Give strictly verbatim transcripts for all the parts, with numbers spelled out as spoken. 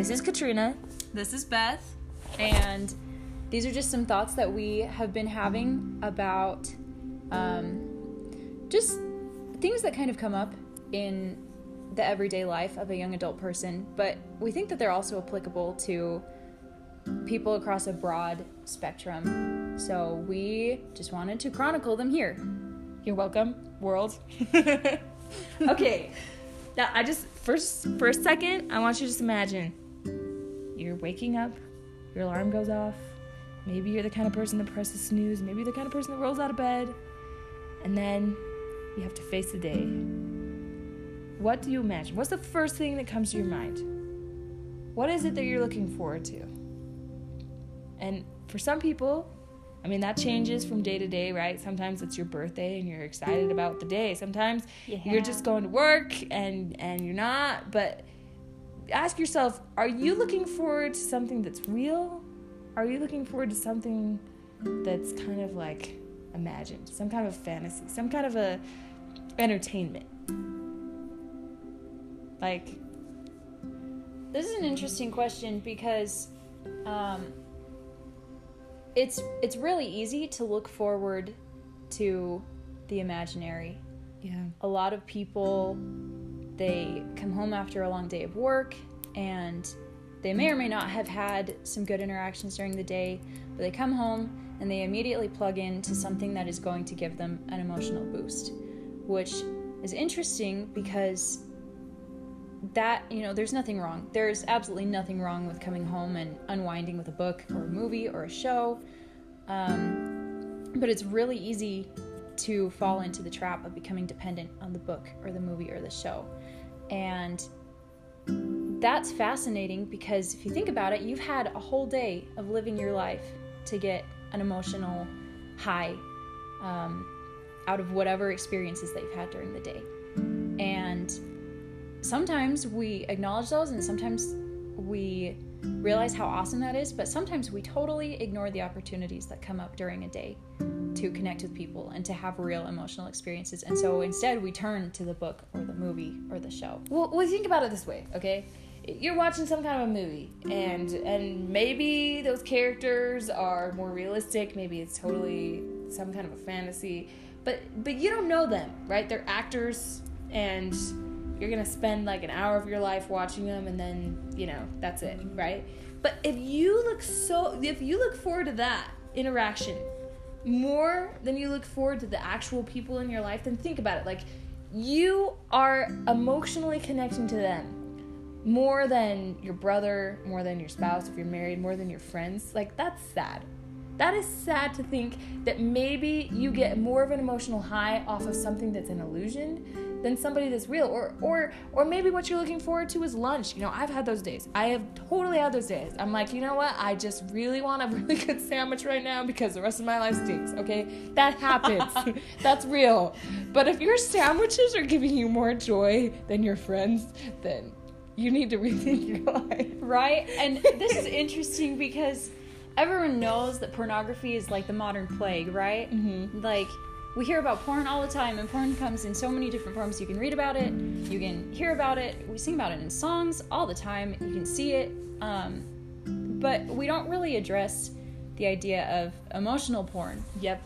This is Katrina. This is Beth. And these are just some thoughts that we have been having about um, just things that kind of come up in the everyday life of a young adult person, but we think that they're also applicable to people across a broad spectrum. So we just wanted to chronicle them here. You're welcome, world. Okay. Now, I just, first, for a second, I want you to just imagine you're waking up, your alarm goes off, maybe you're the kind of person that presses snooze, maybe you're the kind of person that rolls out of bed, and then you have to face the day. What do you imagine? What's the first thing that comes to your mind? What is it that you're looking forward to? And for some people, I mean, that changes from day to day, right? Sometimes it's your birthday and you're excited about the day. Sometimes yeah. you're just going to work and, and you're not. But ask yourself, are you looking forward to something that's real? Are you looking forward to something that's kind of like imagined? Some kind of fantasy, some kind of a entertainment. Like, this is an interesting question because um, it's it's really easy to look forward to the imaginary. Yeah. A lot of people, they come home after a long day of work, and they may or may not have had some good interactions during the day, but they come home and they immediately plug into something that is going to give them an emotional boost, which is interesting because that, you know, there's nothing wrong. There's absolutely nothing wrong with coming home and unwinding with a book or a movie or a show. Um, but it's really easy to fall into the trap of becoming dependent on the book or the movie or the show. And that's fascinating because if you think about it, you've had a whole day of living your life to get an emotional high um, out of whatever experiences that you've had during the day. And sometimes we acknowledge those and sometimes we realize how awesome that is, but sometimes we totally ignore the opportunities that come up during a day to connect with people and to have real emotional experiences. And so instead we turn to the book or the movie or the show. Well, we think about it this way, okay? You're watching some kind of a movie and and maybe those characters are more realistic, maybe it's totally some kind of a fantasy, but but you don't know them, right? They're actors and you're going to spend like an hour of your life watching them and then, you know, that's it, right? But if you look so, if you look forward to that interaction more than you look forward to the actual people in your life, then think about it. Like, you are emotionally connecting to them more than your brother, more than your spouse, if you're married, more than your friends. Like, that's sad. That is sad to think that maybe you get more of an emotional high off of something that's an illusion than somebody that's real, or or or maybe what you're looking forward to is lunch. You know, I've had those days. I have totally had those days. I'm like, you know what? I just really want a really good sandwich right now because the rest of my life stinks, okay? That happens. That's real. But if your sandwiches are giving you more joy than your friends, then you need to rethink your life. Right? And this is interesting because everyone knows that pornography is like the modern plague, right? Mm-hmm. Like, we hear about porn all the time, and porn comes in so many different forms. You can read about it, you can hear about it, we sing about it in songs all the time, you can see it, um, but we don't really address the idea of emotional porn. Yep.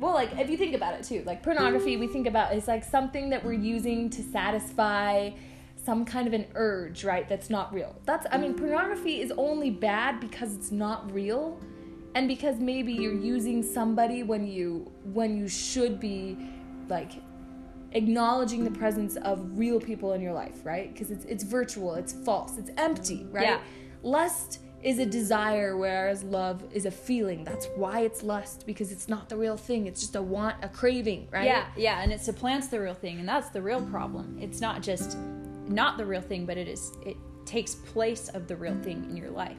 Well, like, if you think about it, too, like, pornography we think about is, like, something that we're using to satisfy some kind of an urge, right, that's not real. That's, I mean, pornography is only bad because it's not real. And because maybe you're using somebody when you when you should be, like, acknowledging the presence of real people in your life, right? Because it's it's virtual, it's false, it's empty, right? Yeah. Lust is a desire, whereas love is a feeling. That's why it's lust, because it's not the real thing. It's just a want, a craving, right? Yeah, yeah, and it supplants the real thing, and that's the real problem. It's not just not the real thing, but it is it takes place of the real thing in your life.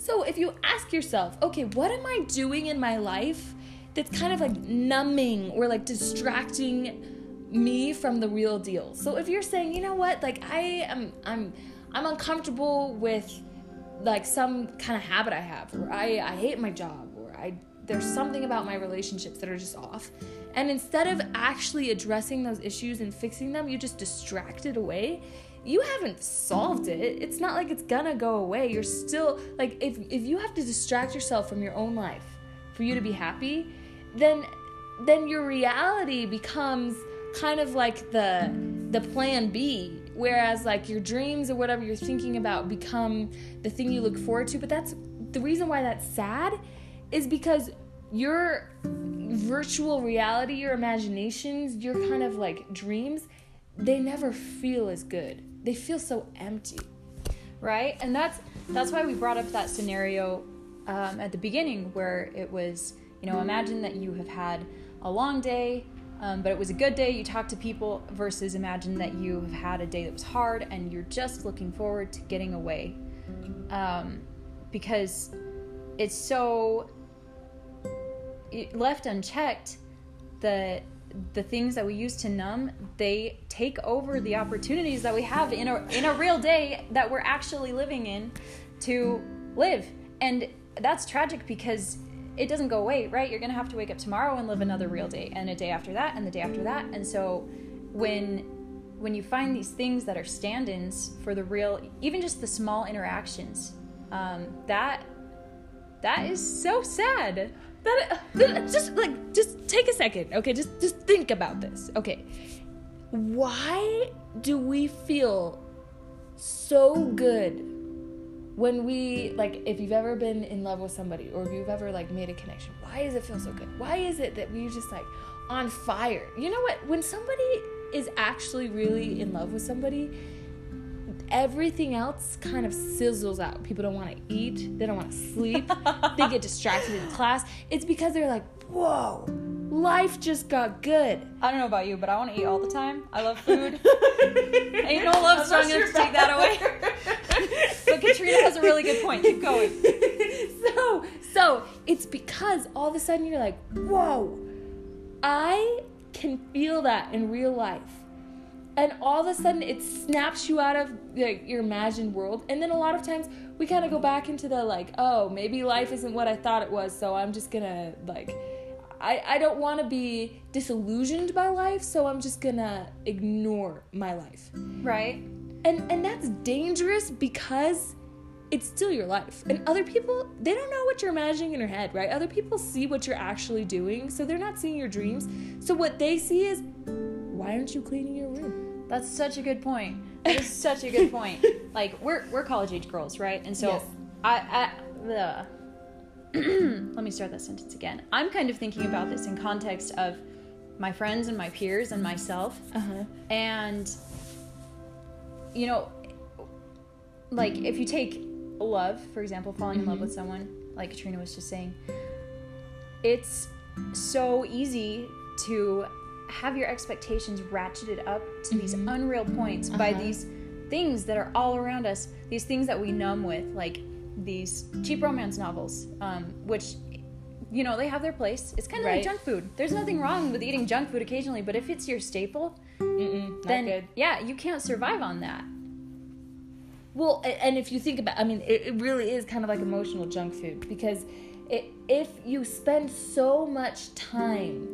So if you ask yourself, okay, what am I doing in my life that's kind of like numbing or like distracting me from the real deal? So if you're saying, you know what, like I am, I'm, I'm uncomfortable with like some kind of habit I have, or I, I hate my job, or I, there's something about my relationships that are just off. And instead of actually addressing those issues and fixing them, you just distract it away. you haven't solved it. It's not like it's gonna go away. You're still, like, if if you have to distract yourself from your own life for you to be happy, then then your reality becomes kind of like the the plan B, whereas like your dreams or whatever you're thinking about become the thing you look forward to. But that's the reason why that's sad, is because your virtual reality, your imaginations, your kind of like dreams, they never feel as good. They feel so empty, right? And that's that's why we brought up that scenario um, at the beginning, where it was, you know, imagine that you have had a long day, um, but it was a good day. You talked to people, versus imagine that you have had a day that was hard and you're just looking forward to getting away, um, because it's so it left unchecked. The the things that we use to numb, they take over the opportunities that we have in a in a real day that we're actually living in to live. And that's tragic because it doesn't go away, right? You're going to have to wake up tomorrow and live another real day, and a day after that, and the day after that. And so when when you find these things that are stand-ins for the real, even just the small interactions, um, that that is so sad. That, that, just like, just take a second, okay? Just, just think about this, okay? Why do we feel so good when we, like, if you've ever been in love with somebody, or if you've ever like made a connection, why does it feel so good? Why is it that we're just like on fire? You know what? When somebody is actually really in love with somebody, everything else kind of sizzles out. People don't want to eat. They don't want to sleep. They get distracted in class. It's because they're like, whoa, life just got good. I don't know about you, but I want to eat all the time. I love food. Ain't no love strong enough to take that away. But Katrina has a really good point. Keep going. So, so it's because all of a sudden you're like, whoa, I can feel that in real life. And all of a sudden, it snaps you out of like, your imagined world. And then a lot of times, we kind of go back into the, like, oh, maybe life isn't what I thought it was, so I'm just going to, like, I, I don't want to be disillusioned by life, so I'm just going to ignore my life. Right? And and that's dangerous because it's still your life. And other people, they don't know what you're imagining in your head, right? Other people see what you're actually doing, so they're not seeing your dreams. So what they see is, why aren't you cleaning your room? That's such a good point. That is such a good point. Like, we're we're college-age girls, right? And so, yes. I... I Let me start that sentence again. I'm kind of thinking about this in context of my friends and my peers and myself. Uh-huh. And, you know, like, if you take love, for example, falling mm-hmm. in love with someone, like Katrina was just saying, it's so easy to have your expectations ratcheted up to mm-hmm. these unreal points uh-huh. by these things that are all around us, these things that we numb with, like these cheap romance novels, um, which, you know, they have their place. It's kind of right. like junk food. There's nothing wrong with eating junk food occasionally, but if it's your staple, Mm-mm, then, not good. Yeah, you can't survive on that. Well, and if you think about, I mean, it really is kind of like emotional junk food, because it, if you spend so much time,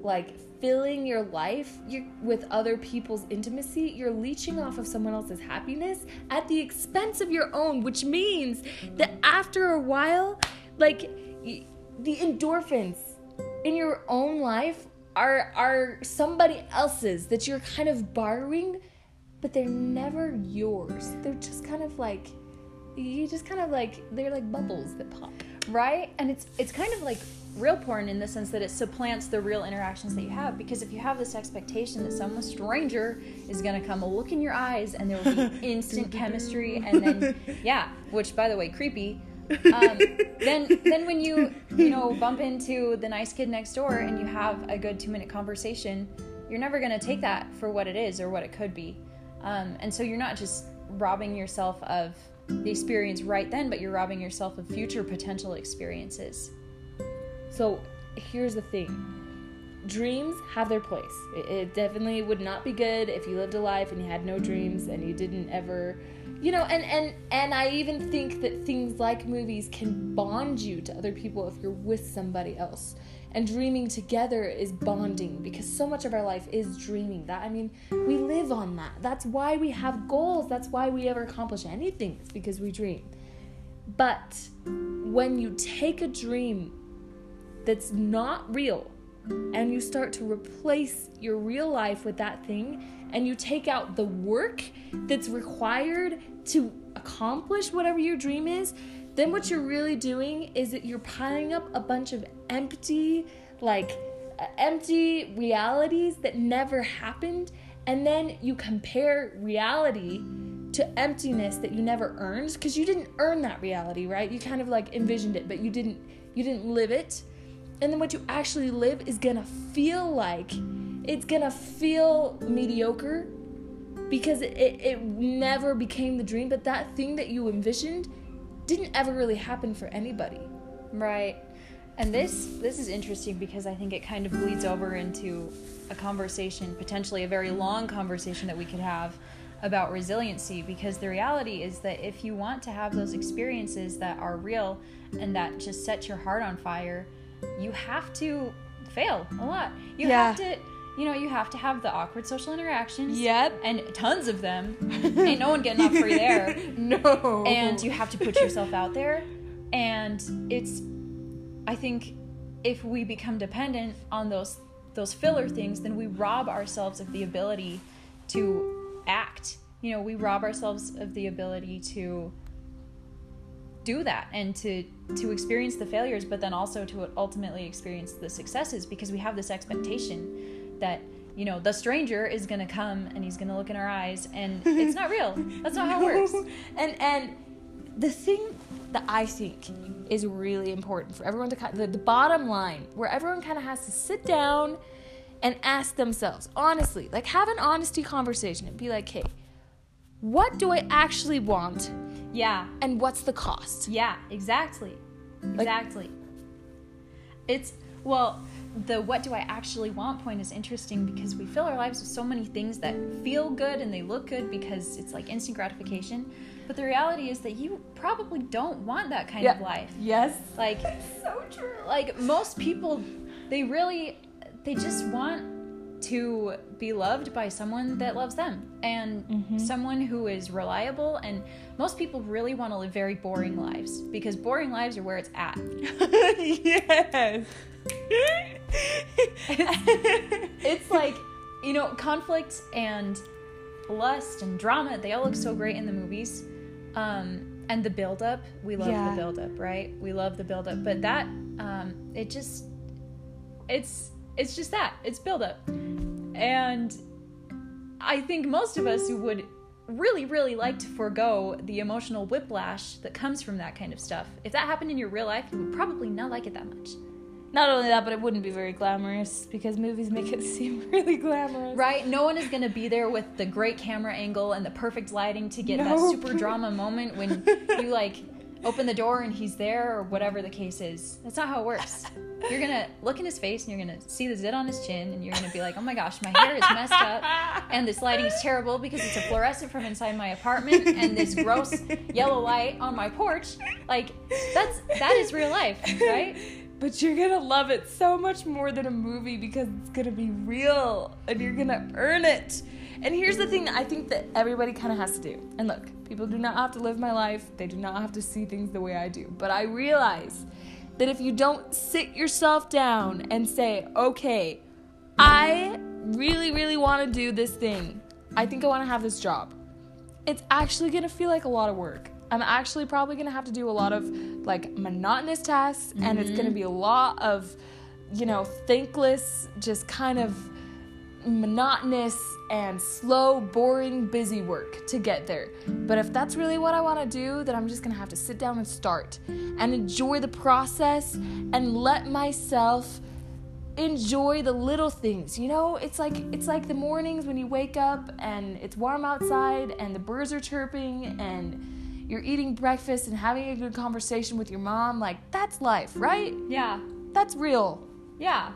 like, filling your life with other people's intimacy, you're leeching off of someone else's happiness at the expense of your own, which means that after a while, like, the endorphins in your own life are are somebody else's that you're kind of borrowing, but they're never yours. They're just kind of like, you just kind of like, they're like bubbles that pop. Right? And it's it's kind of like real porn in the sense that it supplants the real interactions that you have, because if you have this expectation that some stranger is going to come look in your eyes and there will be instant chemistry, and then, yeah, which, by the way, creepy, um, then then when you, you know, bump into the nice kid next door and you have a good two-minute conversation, you're never going to take that for what it is or what it could be. Um, and so you're not just robbing yourself of the experience right then, but you're robbing yourself of future potential experiences. So here's the thing. Dreams have their place. It, it definitely would not be good if you lived a life and you had no dreams and you didn't ever, you know, and, and, and I even think that things like movies can bond you to other people if you're with somebody else. And dreaming together is bonding, because so much of our life is dreaming. That, I mean, we live on that. That's why we have goals. That's why we ever accomplish anything. It's because we dream. But when you take a dream that's not real and you start to replace your real life with that thing, and you take out the work that's required to accomplish whatever your dream is, then what you're really doing is that you're piling up a bunch of empty, like, uh, empty realities that never happened, and then you compare reality to emptiness that you never earned, because you didn't earn that reality, right? You kind of, like, envisioned it, but you didn't, you didn't live it. And then what you actually live is gonna feel like, it's gonna feel mediocre, because it, it, it never became the dream, but that thing that you envisioned didn't ever really happen for anybody. Right. And this this is interesting, because I think it kind of bleeds over into a conversation, potentially a very long conversation that we could have about resiliency, because the reality is that if you want to have those experiences that are real and that just set your heart on fire, you have to fail a lot. You yeah. have to, you know, you have to have the awkward social interactions. Yep. And tons of them. Ain't no one getting off free there. No. And you have to put yourself out there. And it's, I think, if we become dependent on those those filler things, then we rob ourselves of the ability to act. You know, we rob ourselves of the ability to do that and to to experience the failures, but then also to ultimately experience the successes, because we have this expectation that, you know, the stranger is going to come and he's going to look in our eyes, and it's not real. That's not how it works. And and the thing that I think is really important for everyone to, the, the bottom line, where everyone kind of has to sit down and ask themselves, honestly, like, have an honesty conversation and be like, hey, what do I actually want? Yeah. And what's the cost? Yeah, exactly. Exactly. Like, it's, well... the what do I actually want point is interesting, because we fill our lives with so many things that feel good and they look good because it's like instant gratification. But the reality is that you probably don't want that kind yeah. of life. Yes. Like, it's so true. Like, most people, they really, they just want to be loved by someone that loves them, and mm-hmm. someone who is reliable. And most people really want to live very boring lives, because boring lives are where it's at. Yes. it's, it's like, you know, conflict and lust and drama, they all look so great in the movies, um, and the build-up, we love yeah. the build-up, right? We love the build-up, but that, um, it just, it's, it's just that, it's build-up, and I think most of us who would really, really like to forego the emotional whiplash that comes from that kind of stuff, if that happened in your real life, you would probably not like it that much. Not only that, but it wouldn't be very glamorous, because movies make it seem really glamorous. Right? No one is going to be there with the great camera angle and the perfect lighting to get nope. that super drama moment when you, like, open the door and he's there or whatever the case is. That's not how it works. You're going to look in his face and you're going to see the zit on his chin and you're going to be like, oh my gosh, my hair is messed up and this lighting is terrible because it's a fluorescent from inside my apartment and this gross yellow light on my porch. Like, that's that is real life, right? But you're going to love it so much more than a movie, because it's going to be real and you're going to earn it. And here's the thing that I think that everybody kind of has to do. And look, people do not have to live my life. They do not have to see things the way I do. But I realize that if you don't sit yourself down and say, okay, I really, really want to do this thing. I think I want to have this job. It's actually going to feel like a lot of work. I'm actually probably going to have to do a lot of, like, monotonous tasks, mm-hmm. and it's going to be a lot of, you know, thankless, just kind of monotonous and slow, boring, busy work to get there. But if that's really what I want to do, then I'm just going to have to sit down and start and enjoy the process and let myself enjoy the little things. You know, it's like it's like the mornings when you wake up and it's warm outside and the birds are chirping and you're eating breakfast and having a good conversation with your mom. Like, that's life, right? Yeah. That's real. Yeah.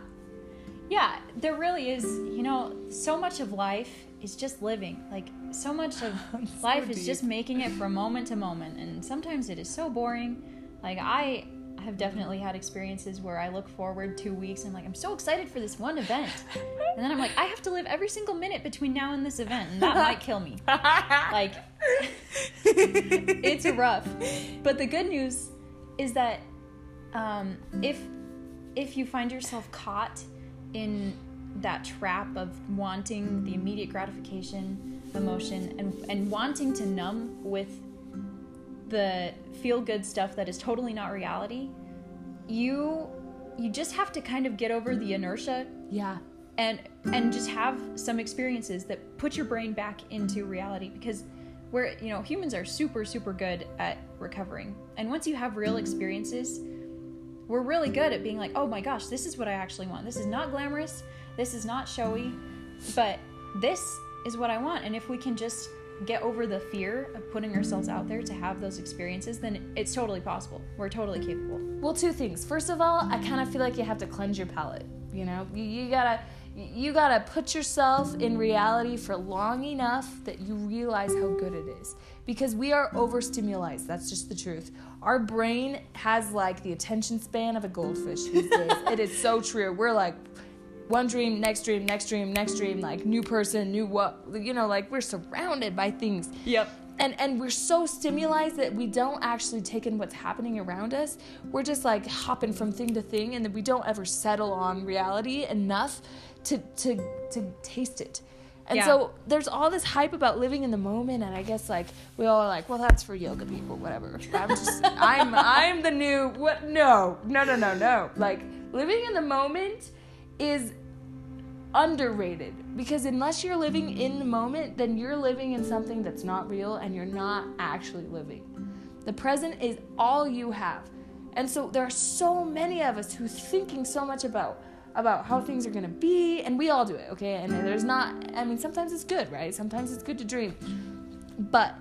Yeah, there really is, you know, so much of life is just living. Like, so much of so life deep. Is just making it from moment to moment. And sometimes it is so boring. Like, I have definitely had experiences where I look forward two weeks and I'm like, I'm so excited for this one event. And then I'm like, I have to live every single minute between now and this event, and that might kill me. Like, it's rough. But the good news is that um, if if you find yourself caught in that trap of wanting the immediate gratification, emotion, and, and wanting to numb with the feel-good stuff that is totally not reality, you you just have to kind of get over the inertia. Yeah. And and just have some experiences that put your brain back into reality, because we're, you know, humans are super, super good at recovering. And once you have real experiences, we're really good at being like, oh my gosh, this is what I actually want. This is not glamorous. This is not showy, but this is what I want. And if we can just get over the fear of putting ourselves out there to have those experiences, then it's totally possible. We're totally capable. Well, two things. First of all, I kind of feel like you have to cleanse your palate. You know, you, you gotta... You gotta put yourself in reality for long enough that you realize how good it is. Because we are overstimulated. That's just the truth. Our brain has like the attention span of a goldfish these days. It is so true. We're like one dream, next dream, next dream, next dream, like new person, new what, you know, like we're surrounded by things. Yep. And and we're so stimulated that we don't actually take in what's happening around us. We're just like hopping from thing to thing, and then we don't ever settle on reality enough to to to taste it. And yeah. So there's all this hype about living in the moment, and I guess like we all are like, well, that's for yoga people, whatever. I'm just, I'm I'm the new what? No, no, no, no, no. Like living in the moment is underrated, because unless you're living in the moment, then you're living in something that's not real, and you're not actually living. The present is all you have. And so there are so many of us who are thinking so much about about how things are going to be, and we all do it, okay? And there's not, I mean, sometimes it's good, right? Sometimes it's good to dream. But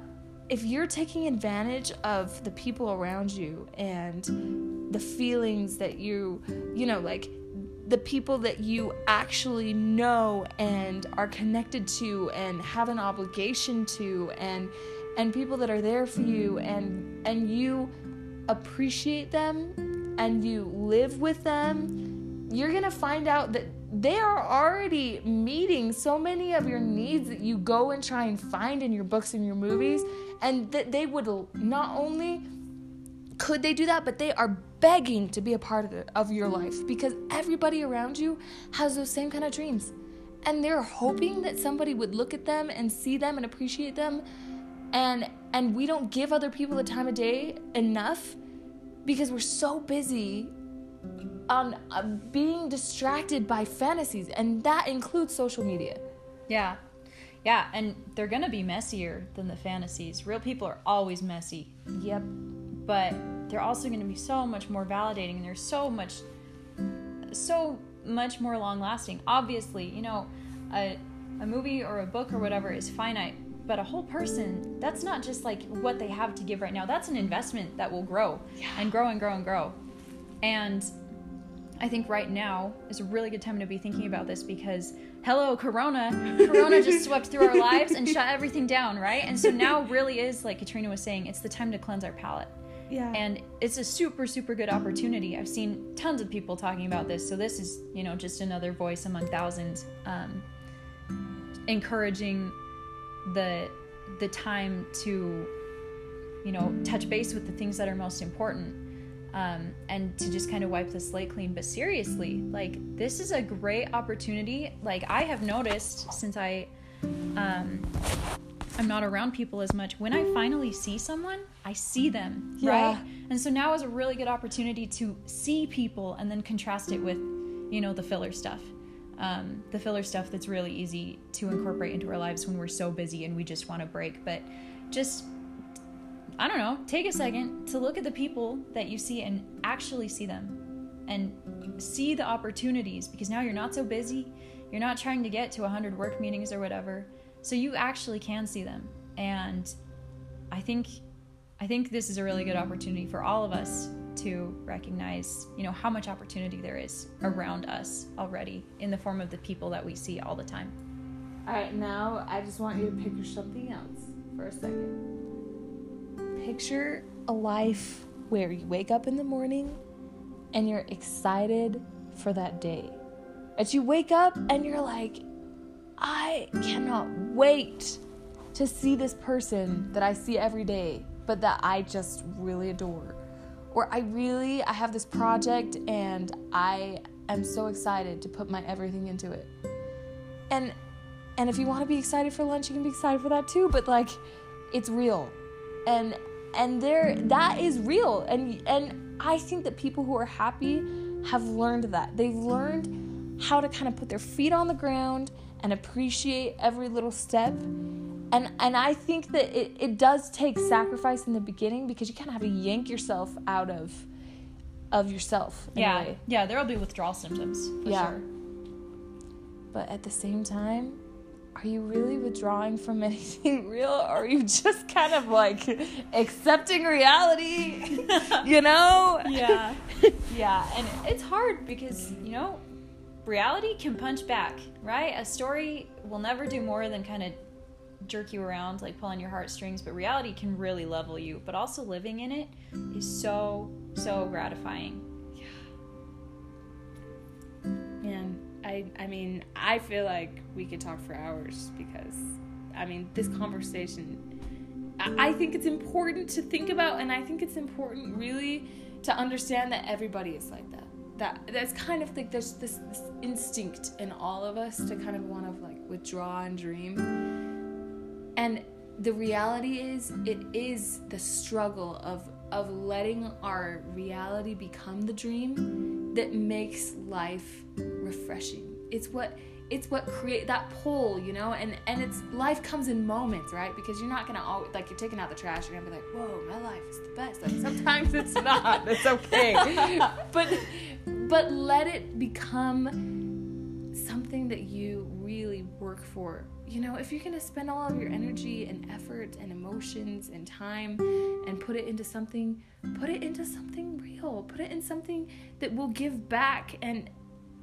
if you're taking advantage of the people around you and the feelings that you, you know, like the people that you actually know and are connected to and have an obligation to, and and people that are there for you, and and you appreciate them and you live with them, you're going to find out that they are already meeting so many of your needs that you go and try and find in your books and your movies, and that they would, not only could they do that, but they are begging to be a part of, it, of your life, because everybody around you has those same kind of dreams, and they're hoping that somebody would look at them and see them and appreciate them, and and we don't give other people the time of day enough because we're so busy on um, uh, being distracted by fantasies, and that includes social media. Yeah. Yeah, and they're going to be messier than the fantasies. Real people are always messy. Yep. But they're also going to be so much more validating, and they're so much so much more long-lasting. Obviously, you know, a a movie or a book or whatever is finite, but a whole person, that's not just like what they have to give right now. That's an investment that will grow. Yeah. And grow and grow and grow. And I think right now is a really good time to be thinking about this, because, hello, Corona. Corona just swept through our lives and shut everything down, right? And so now really is, like Katrina was saying, it's the time to cleanse our palate. Yeah. And it's a super, super good opportunity. I've seen tons of people talking about this. So this is, you know, just another voice among thousands, um, encouraging the the time to, you know, touch base with the things that are most important. Um, and to just kind of wipe the slate clean. But seriously, like, this is a great opportunity. Like, I have noticed since I, um, I'm not around people as much, when I finally see someone, I see them, yeah. Right? And so now is a really good opportunity to see people and then contrast it with, you know, the filler stuff. Um, the filler stuff that's really easy to incorporate into our lives when we're so busy and we just want to break. But just... I don't know, take a second to look at the people that you see and actually see them and see the opportunities, because now you're not so busy. You're not trying to get to one hundred work meetings or whatever. So you actually can see them. And I think I think this is a really good opportunity for all of us to recognize, you know, how much opportunity there is around us already in the form of the people that we see all the time. All right, now I just want you to picture something else for a second. Picture a life where you wake up in the morning and you're excited for that day. That you wake up and you're like, I cannot wait to see this person that I see every day, but that I just really adore. Or I really, I have this project and I am so excited to put my everything into it. And and if you want to be excited for lunch, you can be excited for that too, but like, it's real. And and there, that is real. And and I think that people who are happy have learned that. They've learned how to kind of put their feet on the ground and appreciate every little step. And and I think that it, it does take sacrifice in the beginning, because you kind of have to yank yourself out of of yourself. In yeah, a way. Yeah, there will be withdrawal symptoms, for yeah. sure. But at the same time, are you really withdrawing from anything real? Or are you just kind of like accepting reality, you know? Yeah, yeah. And it's hard because, you know, reality can punch back, right? A story will never do more than kind of jerk you around, like pull on your heartstrings, but reality can really level you. But also living in it is so, so gratifying. Yeah. Man, I, I mean, I feel like we could talk for hours, because, I mean, this conversation, I, I think it's important to think about, and I think it's important really to understand that everybody is like that. That that's kind of like there's this, this instinct in all of us to kind of want to like withdraw and dream. And the reality is, it is the struggle of, of letting our reality become the dream that makes life refreshing. It's what it's what create that pull, you know? And, and it's life comes in moments, right? Because you're not going to always, like, you're taking out the trash, you're going to be like, whoa, my life is the best. Like, sometimes it's not. It's okay. But but let it become something that you really work for. You know, if you're going to spend all of your energy and effort and emotions and time and put it into something, put it into something real. Put it in something that will give back. And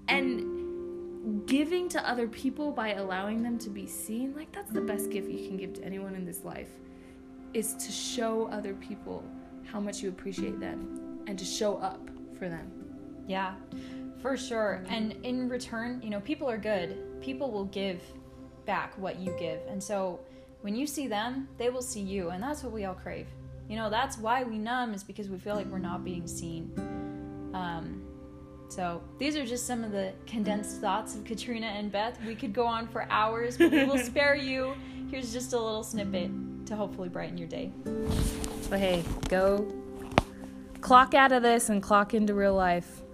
and giving to other people by allowing them to be seen, like, that's the best gift you can give to anyone in this life, is to show other people how much you appreciate them and to show up for them. Yeah, for sure. And in return, you know, people are good. People will give back what you give, and so when you see them, they will see you, and that's what we all crave. You know, that's why we numb, is because we feel like we're not being seen. Um, so these are just some of the condensed thoughts of Katrina and Beth. We could go on for hours, but we will spare you. Here's just a little snippet to hopefully brighten your day. But hey, go clock out of this and clock into real life.